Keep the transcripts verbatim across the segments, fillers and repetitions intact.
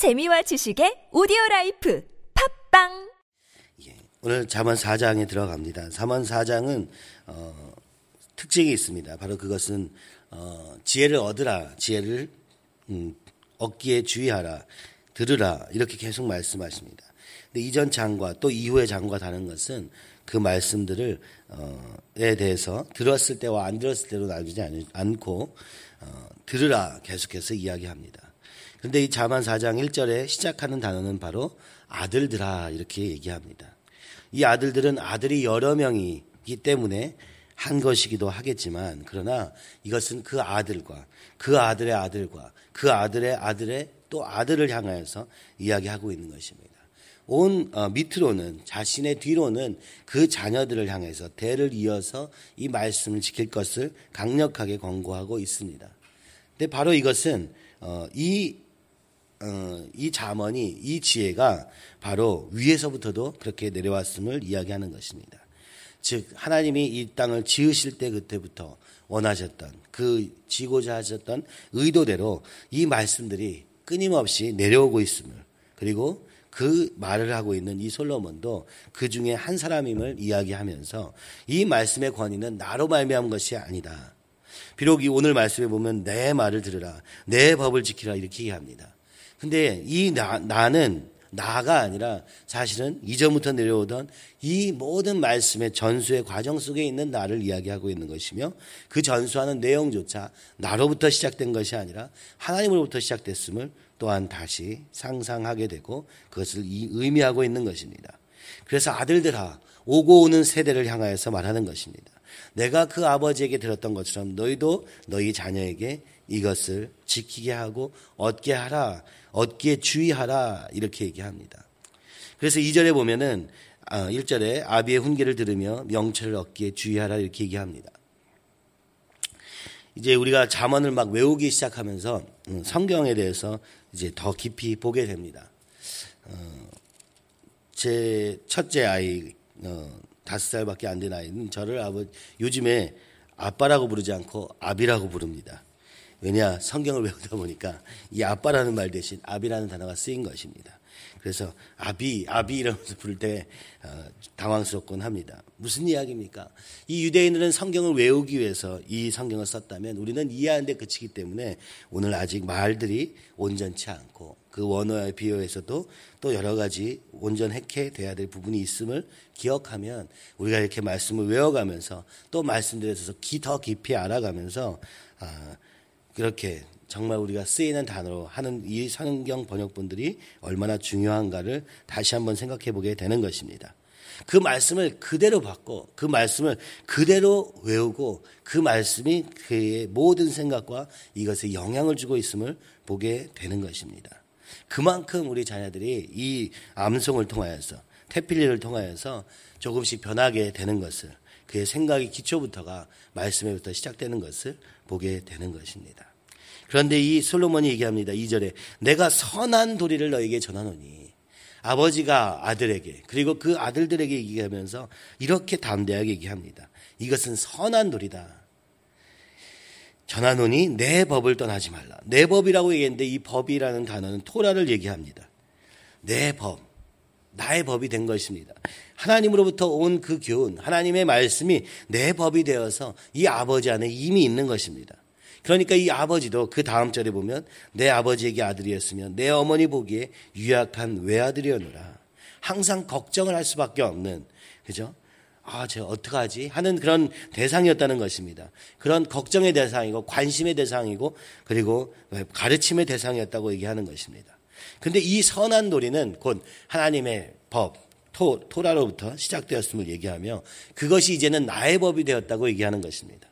재미와 지식의 오디오라이프 팝빵. 예, 오늘 잠언 사 장에 들어갑니다. 잠언 사 장은 어, 특징이 있습니다. 바로 그것은 어, 지혜를 얻으라, 지혜를 음, 얻기에 주의하라, 들으라 이렇게 계속 말씀하십니다. 근데 이전 장과 또 이후의 장과 다른 것은 그 말씀들을 어에 대해서 들었을 때와 안 들었을 때로 나누지 않고 어, 들으라 계속해서 이야기합니다. 그런데 이 잠언 사 장 일 절에 시작하는 단어는 바로 아들들아 이렇게 얘기합니다. 이 아들들은 아들이 여러 명이기 때문에 한 것이기도 하겠지만, 그러나 이것은 그 아들과 그 아들의 아들과 그 아들의 아들의 또 아들을 향하여서 이야기하고 있는 것입니다. 온 어, 밑으로는, 자신의 뒤로는 그 자녀들을 향해서 대를 이어서 이 말씀을 지킬 것을 강력하게 권고하고 있습니다. 근데 바로 이것은 어, 이 어, 이 잠언이, 이 지혜가 바로 위에서부터도 그렇게 내려왔음을 이야기하는 것입니다. 즉 하나님이 이 땅을 지으실 때 그때부터 원하셨던, 그 지고자 하셨던 의도대로 이 말씀들이 끊임없이 내려오고 있음을, 그리고 그 말을 하고 있는 이 솔로몬도 그 중에 한 사람임을 이야기하면서 이 말씀의 권위는 나로 말미암은 것이 아니다. 비록 이 오늘 말씀에 보면 내 말을 들으라, 내 법을 지키라 이렇게 얘기합니다. 근데 이 나, 나는 나가 아니라 사실은 이전부터 내려오던 이 모든 말씀의 전수의 과정 속에 있는 나를 이야기하고 있는 것이며, 그 전수하는 내용조차 나로부터 시작된 것이 아니라 하나님으로부터 시작됐음을 또한 다시 상상하게 되고 그것을 이 의미하고 있는 것입니다. 그래서 아들들아, 오고 오는 세대를 향하여서 말하는 것입니다. 내가 그 아버지에게 들었던 것처럼 너희도 너희 자녀에게 이것을 지키게 하고 얻게 하라, 얻기에 주의하라 이렇게 얘기합니다. 그래서 이 절에 보면은 일 절에 아비의 훈계를 들으며 명철을 얻기에 주의하라 이렇게 얘기합니다. 이제 우리가 잠언을 막 외우기 시작하면서 성경에 대해서 이제 더 깊이 보게 됩니다. 제 첫째 아이, 다섯 살밖에 안 된 아이는 저를 아버, 요즘에 아빠라고 부르지 않고 아비라고 부릅니다. 왜냐, 성경을 외우다 보니까 이 아빠라는 말 대신 아비라는 단어가 쓰인 것입니다. 그래서 아비, 아비 이러면서 부를 때 당황스럽곤 합니다. 무슨 이야기입니까? 이 유대인들은 성경을 외우기 위해서 이 성경을 썼다면 우리는 이해하는 데 그치기 때문에 오늘 아직 말들이 온전치 않고 그 원어의 비유에서도 또 여러 가지 온전하게 돼야 될 부분이 있음을 기억하면, 우리가 이렇게 말씀을 외워가면서 또 말씀들에 있어서 더 깊이 알아가면서 아, 그렇게 정말 우리가 쓰이는 단어로 하는 이 성경 번역본들이 얼마나 중요한가를 다시 한번 생각해 보게 되는 것입니다. 그 말씀을 그대로 받고, 그 말씀을 그대로 외우고, 그 말씀이 그의 모든 생각과 이것에 영향을 주고 있음을 보게 되는 것입니다. 그만큼 우리 자녀들이 이 암송을 통하여서, 테필리를 통하여서 조금씩 변하게 되는 것을, 그의 생각의 기초부터가 말씀에부터 시작되는 것을 보게 되는 것입니다. 그런데 이 솔로몬이 얘기합니다. 이 절에 내가 선한 도리를 너에게 전하노니, 아버지가 아들에게 그리고 그 아들들에게 얘기하면서 이렇게 담대하게 얘기합니다. 이것은 선한 도리다. 전하노니 내 법을 떠나지 말라. 내 법이라고 얘기했는데 이 법이라는 단어는 토라를 얘기합니다. 내 법, 나의 법이 된 것입니다. 하나님으로부터 온 그 교훈, 하나님의 말씀이 내 법이 되어서 이 아버지 안에 이미 있는 것입니다. 그러니까 이 아버지도 그 다음 절에 보면 내 아버지에게 아들이었으면 내 어머니 보기에 유약한 외아들이었노라. 항상 걱정을 할 수밖에 없는, 그죠? 아, 제가 어떡하지 하는 그런 대상이었다는 것입니다. 그런 걱정의 대상이고 관심의 대상이고 그리고 가르침의 대상이었다고 얘기하는 것입니다. 그런데 이 선한 도리는 곧 하나님의 법, 토, 토라로부터 시작되었음을 얘기하며 그것이 이제는 나의 법이 되었다고 얘기하는 것입니다.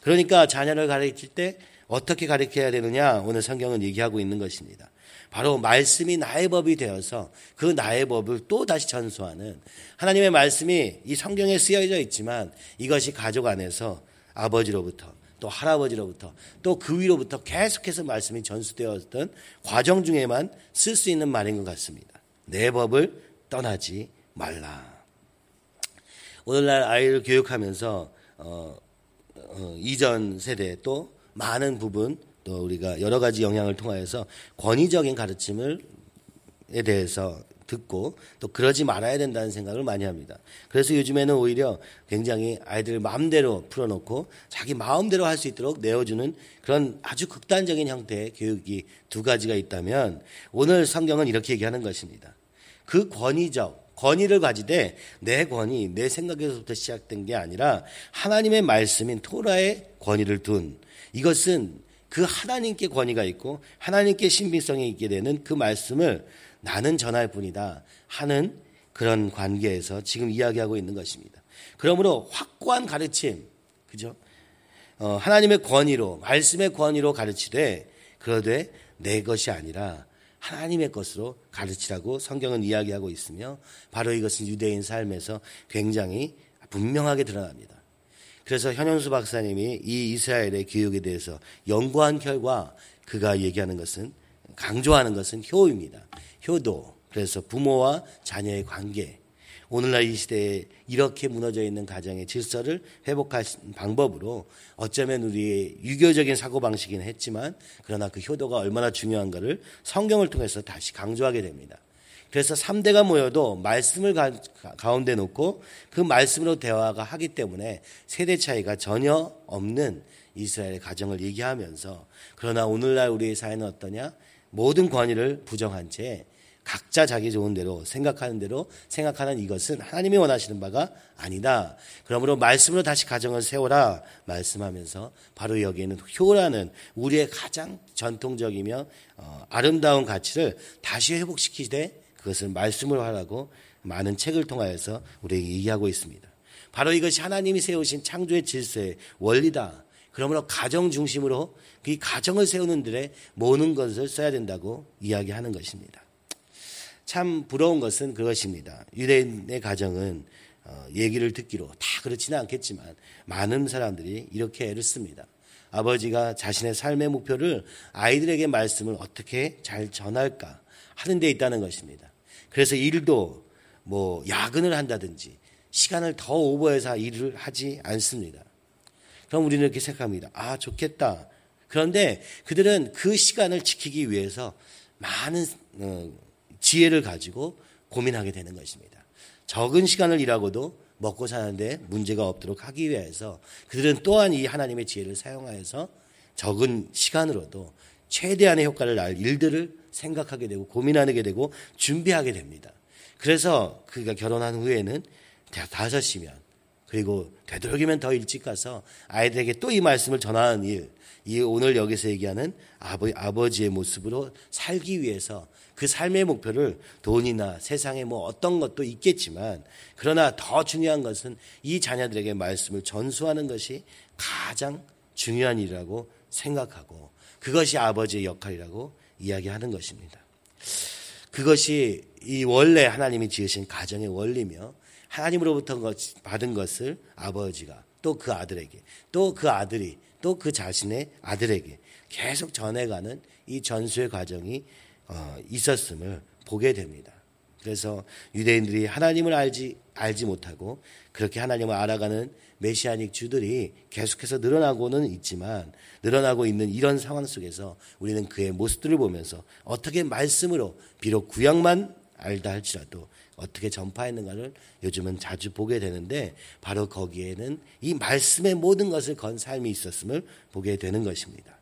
그러니까 자녀를 가르칠 때 어떻게 가르쳐야 되느냐, 오늘 성경은 얘기하고 있는 것입니다. 바로 말씀이 나의 법이 되어서 그 나의 법을 또 다시 전수하는, 하나님의 말씀이 이 성경에 쓰여져 있지만 이것이 가족 안에서 아버지로부터 또 할아버지로부터 또 그 위로부터 계속해서 말씀이 전수되었던 과정 중에만 쓸 수 있는 말인 것 같습니다. 내 법을 떠나지 말라. 오늘날 아이를 교육하면서 어, 어, 이전 세대에 또 많은 부분 또 우리가 여러 가지 영향을 통하여서 권위적인 가르침을 대해서 듣고 또 그러지 말아야 된다는 생각을 많이 합니다. 그래서 요즘에는 오히려 굉장히 아이들을 마음대로 풀어놓고 자기 마음대로 할 수 있도록 내어주는 그런 아주 극단적인 형태의 교육이 두 가지가 있다면 오늘 성경은 이렇게 얘기하는 것입니다. 그 권위적, 권위를 가지되 내 권위, 내 생각에서부터 시작된 게 아니라 하나님의 말씀인 토라의 권위를 둔 이것은 그 하나님께 권위가 있고 하나님께 신빙성이 있게 되는 그 말씀을 나는 전할 뿐이다 하는 그런 관계에서 지금 이야기하고 있는 것입니다. 그러므로 확고한 가르침, 그죠? 어, 하나님의 권위로, 말씀의 권위로 가르치되 그러되 내 것이 아니라 하나님의 것으로 가르치라고 성경은 이야기하고 있으며 바로 이것은 유대인 삶에서 굉장히 분명하게 드러납니다. 그래서 현현수 박사님이 이 이스라엘의 교육에 대해서 연구한 결과 그가 얘기하는 것은 강조하는 것은 효입니다. 효도. 그래서 부모와 자녀의 관계. 오늘날 이 시대에 이렇게 무너져 있는 가정의 질서를 회복할 방법으로 어쩌면 우리의 유교적인 사고방식이긴 했지만 그러나 그 효도가 얼마나 중요한가를 성경을 통해서 다시 강조하게 됩니다. 그래서 삼 대가 모여도 말씀을 가, 가운데 놓고 그 말씀으로 대화가 하기 때문에 세대 차이가 전혀 없는 이스라엘의 가정을 얘기하면서 그러나 오늘날 우리의 사회는 어떠냐? 모든 권위를 부정한 채 각자 자기 좋은 대로 생각하는 대로 생각하는 이것은 하나님이 원하시는 바가 아니다. 그러므로 말씀으로 다시 가정을 세워라 말씀하면서 바로 여기에는 효라는 우리의 가장 전통적이며 어, 아름다운 가치를 다시 회복시키되 그것을 말씀으로 하라고 많은 책을 통하여서 우리에게 얘기하고 있습니다. 바로 이것이 하나님이 세우신 창조의 질서의 원리다. 그러므로 가정 중심으로 그 가정을 세우는 데에 모든 것을 써야 된다고 이야기하는 것입니다. 참 부러운 것은 그것입니다. 유대인의 가정은 얘기를 듣기로 다 그렇지는 않겠지만 많은 사람들이 이렇게 애를 씁니다. 아버지가 자신의 삶의 목표를 아이들에게 말씀을 어떻게 잘 전할까 하는 데 있다는 것입니다. 그래서 일도 뭐 야근을 한다든지 시간을 더 오버해서 일을 하지 않습니다. 그럼 우리는 이렇게 생각합니다. 아, 좋겠다. 그런데 그들은 그 시간을 지키기 위해서 많은 지혜를 가지고 고민하게 되는 것입니다. 적은 시간을 일하고도 먹고 사는데 문제가 없도록 하기 위해서 그들은 또한 이 하나님의 지혜를 사용하여서 적은 시간으로도 최대한의 효과를 낼 일들을 생각하게 되고 고민하게 되고 준비하게 됩니다. 그래서 그가 결혼한 후에는 다섯시면 그리고 되도록이면 더 일찍 가서 아이들에게 또 이 말씀을 전하는 일, 이 오늘 여기서 얘기하는 아버, 아버지의 모습으로 살기 위해서 그 삶의 목표를 돈이나 세상에 뭐 어떤 것도 있겠지만 그러나 더 중요한 것은 이 자녀들에게 말씀을 전수하는 것이 가장 중요한 일이라고 생각하고 그것이 아버지의 역할이라고 이야기하는 것입니다. 그것이 이 원래 하나님이 지으신 가정의 원리며 하나님으로부터 받은 것을 아버지가 또 그 아들에게 또 그 아들이 또 그 자신의 아들에게 계속 전해가는 이 전수의 과정이 있었음을 보게 됩니다. 그래서 유대인들이 하나님을 알지 알지 못하고 그렇게 하나님을 알아가는 메시아닉 주들이 계속해서 늘어나고는 있지만 늘어나고 있는 이런 상황 속에서 우리는 그의 모습들을 보면서 어떻게 말씀으로 비록 구약만 알다 할지라도 어떻게 전파했는가를 요즘은 자주 보게 되는데 바로 거기에는 이 말씀의 모든 것을 건 삶이 있었음을 보게 되는 것입니다.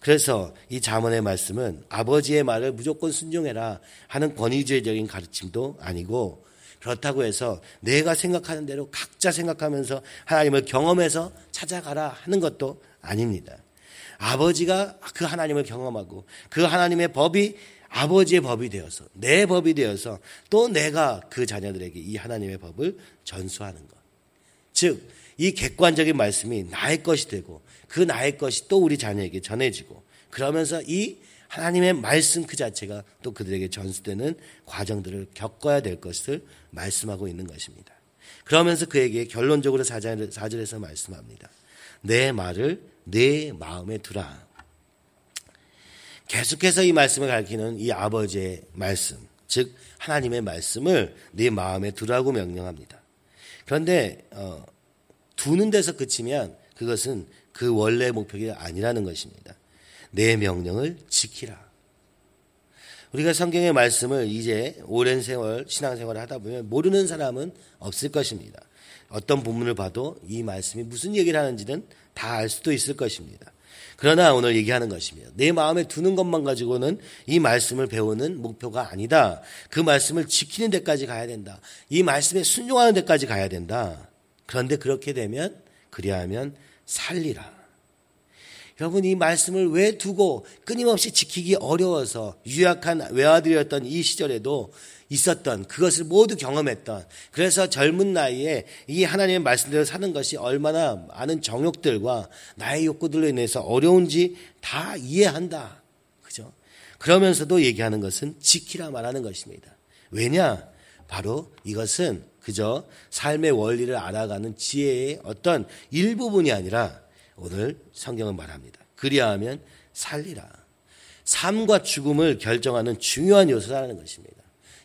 그래서 이 잠언의 말씀은 아버지의 말을 무조건 순종해라 하는 권위주의적인 가르침도 아니고 그렇다고 해서 내가 생각하는 대로 각자 생각하면서 하나님을 경험해서 찾아가라 하는 것도 아닙니다. 아버지가 그 하나님을 경험하고 그 하나님의 법이 아버지의 법이 되어서 내 법이 되어서 또 내가 그 자녀들에게 이 하나님의 법을 전수하는 것. 즉, 이 객관적인 말씀이 나의 것이 되고 그 나의 것이 또 우리 자녀에게 전해지고 그러면서 이 하나님의 말씀 그 자체가 또 그들에게 전수되는 과정들을 겪어야 될 것을 말씀하고 있는 것입니다. 그러면서 그에게 결론적으로 사절에서 말씀합니다. 내 말을 내 마음에 두라. 계속해서 이 말씀을 가르치는 이 아버지의 말씀, 즉 하나님의 말씀을 내 마음에 두라고 명령합니다. 그런데 어, 두는 데서 그치면 그것은 그 원래 목표가 아니라는 것입니다. 내 명령을 지키라. 우리가 성경의 말씀을 이제 오랜 세월 신앙생활을 하다 보면 모르는 사람은 없을 것입니다. 어떤 본문을 봐도 이 말씀이 무슨 얘기를 하는지는 다 알 수도 있을 것입니다. 그러나 오늘 얘기하는 것입니다. 내 마음에 두는 것만 가지고는 이 말씀을 배우는 목표가 아니다. 그 말씀을 지키는 데까지 가야 된다. 이 말씀에 순종하는 데까지 가야 된다. 그런데 그렇게 되면 그리하면 살리라. 여러분, 이 말씀을 왜 두고 끊임없이 지키기 어려워서 유약한 외아들이었던 이 시절에도 있었던, 그것을 모두 경험했던, 그래서 젊은 나이에 이 하나님의 말씀대로 사는 것이 얼마나 많은 정욕들과 나의 욕구들로 인해서 어려운지 다 이해한다. 그죠? 그러면서도 얘기하는 것은 지키라 말하는 것입니다. 왜냐? 바로 이것은 그저 삶의 원리를 알아가는 지혜의 어떤 일부분이 아니라 오늘 성경은 말합니다. 그리하면 살리라. 삶과 죽음을 결정하는 중요한 요소라는 것입니다.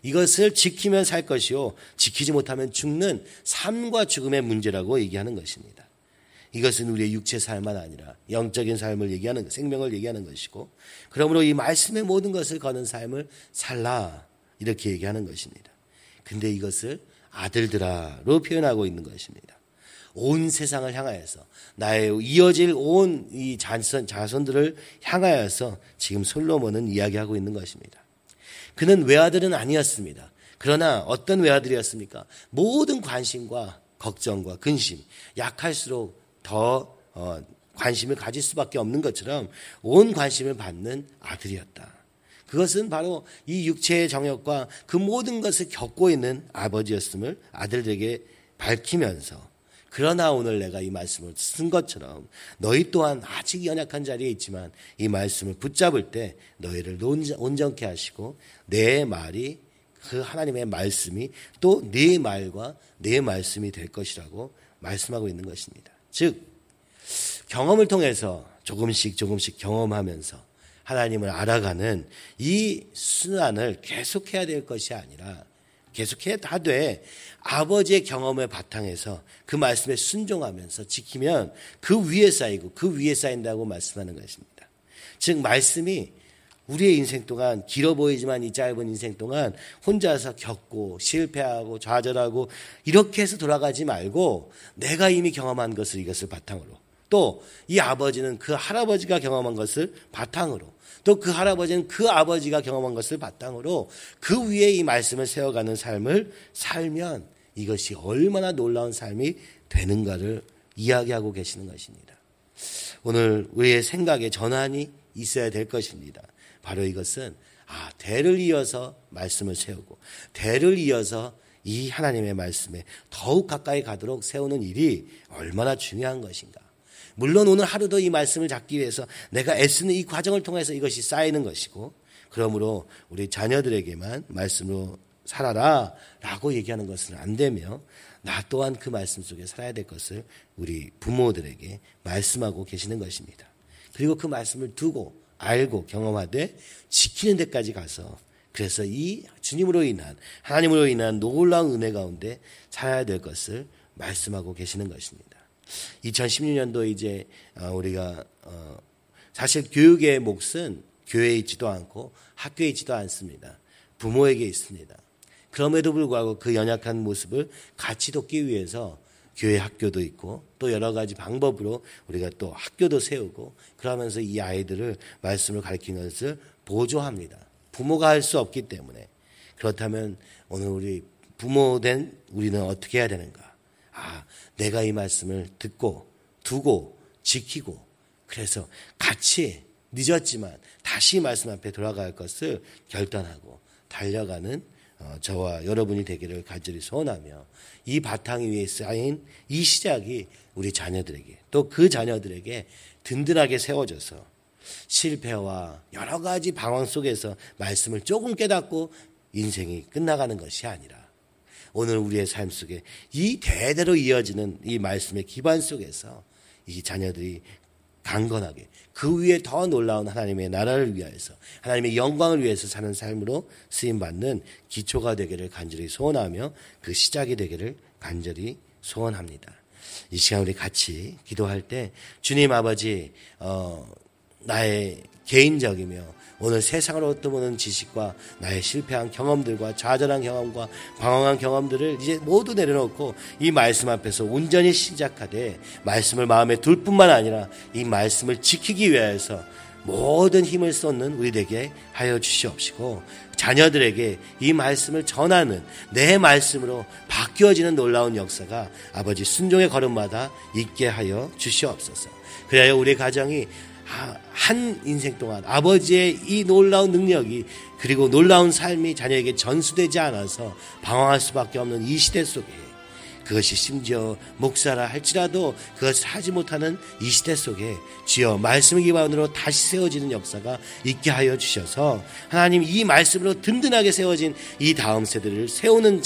이것을 지키면 살 것이요 지키지 못하면 죽는 삶과 죽음의 문제라고 얘기하는 것입니다. 이것은 우리의 육체 삶만 아니라 영적인 삶을 얘기하는, 생명을 얘기하는 것이고, 그러므로 이 말씀의 모든 것을 거는 삶을 살라, 이렇게 얘기하는 것입니다. 근데 이것을 아들들아로 표현하고 있는 것입니다. 온 세상을 향하여서, 나의 이어질 온 이 자손, 자손들을 향하여서 지금 솔로몬은 이야기하고 있는 것입니다. 그는 외아들은 아니었습니다. 그러나 어떤 외아들이었습니까? 모든 관심과 걱정과 근심, 약할수록 더 어, 관심을 가질 수밖에 없는 것처럼 온 관심을 받는 아들이었다. 그것은 바로 이 육체의 정욕과 그 모든 것을 겪고 있는 아버지였음을 아들에게 밝히면서, 그러나 오늘 내가 이 말씀을 쓴 것처럼 너희 또한 아직 연약한 자리에 있지만 이 말씀을 붙잡을 때 너희를 온전케 하시고, 내 말이, 그 하나님의 말씀이 또 내 말과 내 말씀이 될 것이라고 말씀하고 있는 것입니다. 즉, 경험을 통해서 조금씩 조금씩 경험하면서 하나님을 알아가는 이 순환을 계속해야 될 것이 아니라, 계속해 다 돼, 아버지의 경험을 바탕에서 그 말씀에 순종하면서 지키면 그 위에 쌓이고 그 위에 쌓인다고 말씀하는 것입니다. 즉, 말씀이 우리의 인생 동안, 길어 보이지만 이 짧은 인생 동안 혼자서 겪고 실패하고 좌절하고 이렇게 해서 돌아가지 말고, 내가 이미 경험한 것을, 이것을 바탕으로, 또 이 아버지는 그 할아버지가 경험한 것을 바탕으로, 또 그 할아버지는 그 아버지가 경험한 것을 바탕으로 그 위에 이 말씀을 세워가는 삶을 살면 이것이 얼마나 놀라운 삶이 되는가를 이야기하고 계시는 것입니다. 오늘 우리의 생각에 전환이 있어야 될 것입니다. 바로 이것은, 아, 대를 이어서 말씀을 세우고 대를 이어서 이 하나님의 말씀에 더욱 가까이 가도록 세우는 일이 얼마나 중요한 것인가. 물론 오늘 하루도 이 말씀을 잡기 위해서 내가 애쓰는 이 과정을 통해서 이것이 쌓이는 것이고, 그러므로 우리 자녀들에게만 말씀으로 살아라 라고 얘기하는 것은 안 되며, 나 또한 그 말씀 속에 살아야 될 것을 우리 부모들에게 말씀하고 계시는 것입니다. 그리고 그 말씀을 두고 알고 경험하되 지키는 데까지 가서, 그래서 이 주님으로 인한, 하나님으로 인한 놀라운 은혜 가운데 살아야 될 것을 말씀하고 계시는 것입니다. 이천십육 년도 이제 우리가 사실 교육의 몫은 교회에 있지도 않고 학교에 있지도 않습니다. 부모에게 있습니다. 그럼에도 불구하고 그 연약한 모습을 같이 돕기 위해서 교회 학교도 있고, 또 여러 가지 방법으로 우리가 또 학교도 세우고, 그러면서 이 아이들을 말씀을 가르치는 것을 보조합니다. 부모가 할 수 없기 때문에. 그렇다면 오늘 우리 부모된 우리는 어떻게 해야 되는가? 아, 내가 이 말씀을 듣고 두고 지키고, 그래서 같이 늦었지만 다시 말씀 앞에 돌아갈 것을 결단하고 달려가는 어, 저와 여러분이 되기를 간절히 소원하며, 이 바탕 위에 쌓인 이 시작이 우리 자녀들에게, 또 그 자녀들에게 든든하게 세워져서 실패와 여러 가지 방황 속에서 말씀을 조금 깨닫고 인생이 끝나가는 것이 아니라, 오늘 우리의 삶 속에 이 대대로 이어지는 이 말씀의 기반 속에서 이 자녀들이 강건하게 그 위에 더 놀라운 하나님의 나라를 위하여서, 하나님의 영광을 위해서 사는 삶으로 쓰임받는 기초가 되기를 간절히 소원하며, 그 시작이 되기를 간절히 소원합니다. 이 시간 우리 같이 기도할 때, 주님 아버지, 어, 나의 개인적이며 오늘 세상을 훑어보는 지식과 나의 실패한 경험들과 좌절한 경험과 방황한 경험들을 이제 모두 내려놓고 이 말씀 앞에서 온전히 시작하되 말씀을 마음에 둘 뿐만 아니라 이 말씀을 지키기 위해서 모든 힘을 쏟는 우리 되게 하여 주시옵시고 자녀들에게 이 말씀을 전하는 내 말씀으로 바뀌어지는 놀라운 역사가 아버지 순종의 걸음마다 있게 하여 주시옵소서. 그래야 우리 가정이 한 인생 동안 아버지의 이 놀라운 능력이 그리고 놀라운 삶이 자녀에게 전수되지 않아서 방황할 수밖에 없는 이 시대 속에 그것이 심지어 목사라 할지라도 그것을 하지 못하는 이 시대 속에 주여 말씀을 기반으로 다시 세워지는 역사가 있게 하여 주셔서 하나님 이 말씀으로 든든하게 세워진 이 다음 세대를 세우는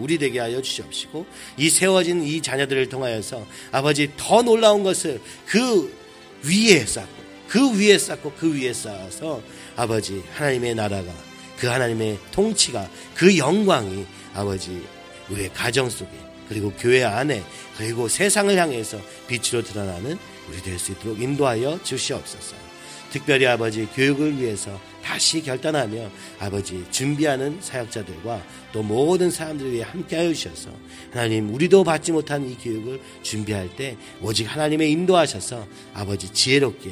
우리 되게 하여 주시옵시고 이 세워진 이 자녀들을 통하여서 아버지 더 놀라운 것을 그 위에 쌓고 그 위에 쌓고 그 위에 쌓아서 아버지 하나님의 나라가 그 하나님의 통치가 그 영광이 아버지 우리의 가정 속에 그리고 교회 안에 그리고 세상을 향해서 빛으로 드러나는 우리 될 수 있도록 인도하여 주시옵소서. 특별히 아버지 교육을 위해서 다시 결단하며 아버지 준비하는 사역자들과 또 모든 사람들 위해 함께하여 주셔서 하나님 우리도 받지 못한 이 교육을 준비할 때 오직 하나님의 인도하셔서 아버지 지혜롭게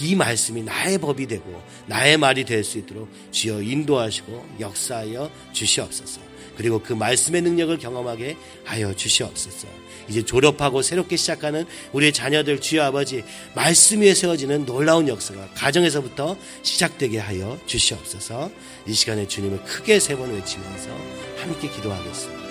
이 말씀이 나의 법이 되고 나의 말이 될 수 있도록 주여 인도하시고 역사하여 주시옵소서. 그리고 그 말씀의 능력을 경험하게 하여 주시옵소서. 이제 졸업하고 새롭게 시작하는 우리의 자녀들 주여 아버지 말씀 위에 세워지는 놀라운 역사가 가정에서부터 시작되게 하여 주시옵소서. 이 시간에 주님을 크게 세 번 외치면서 함께 기도하겠습니다.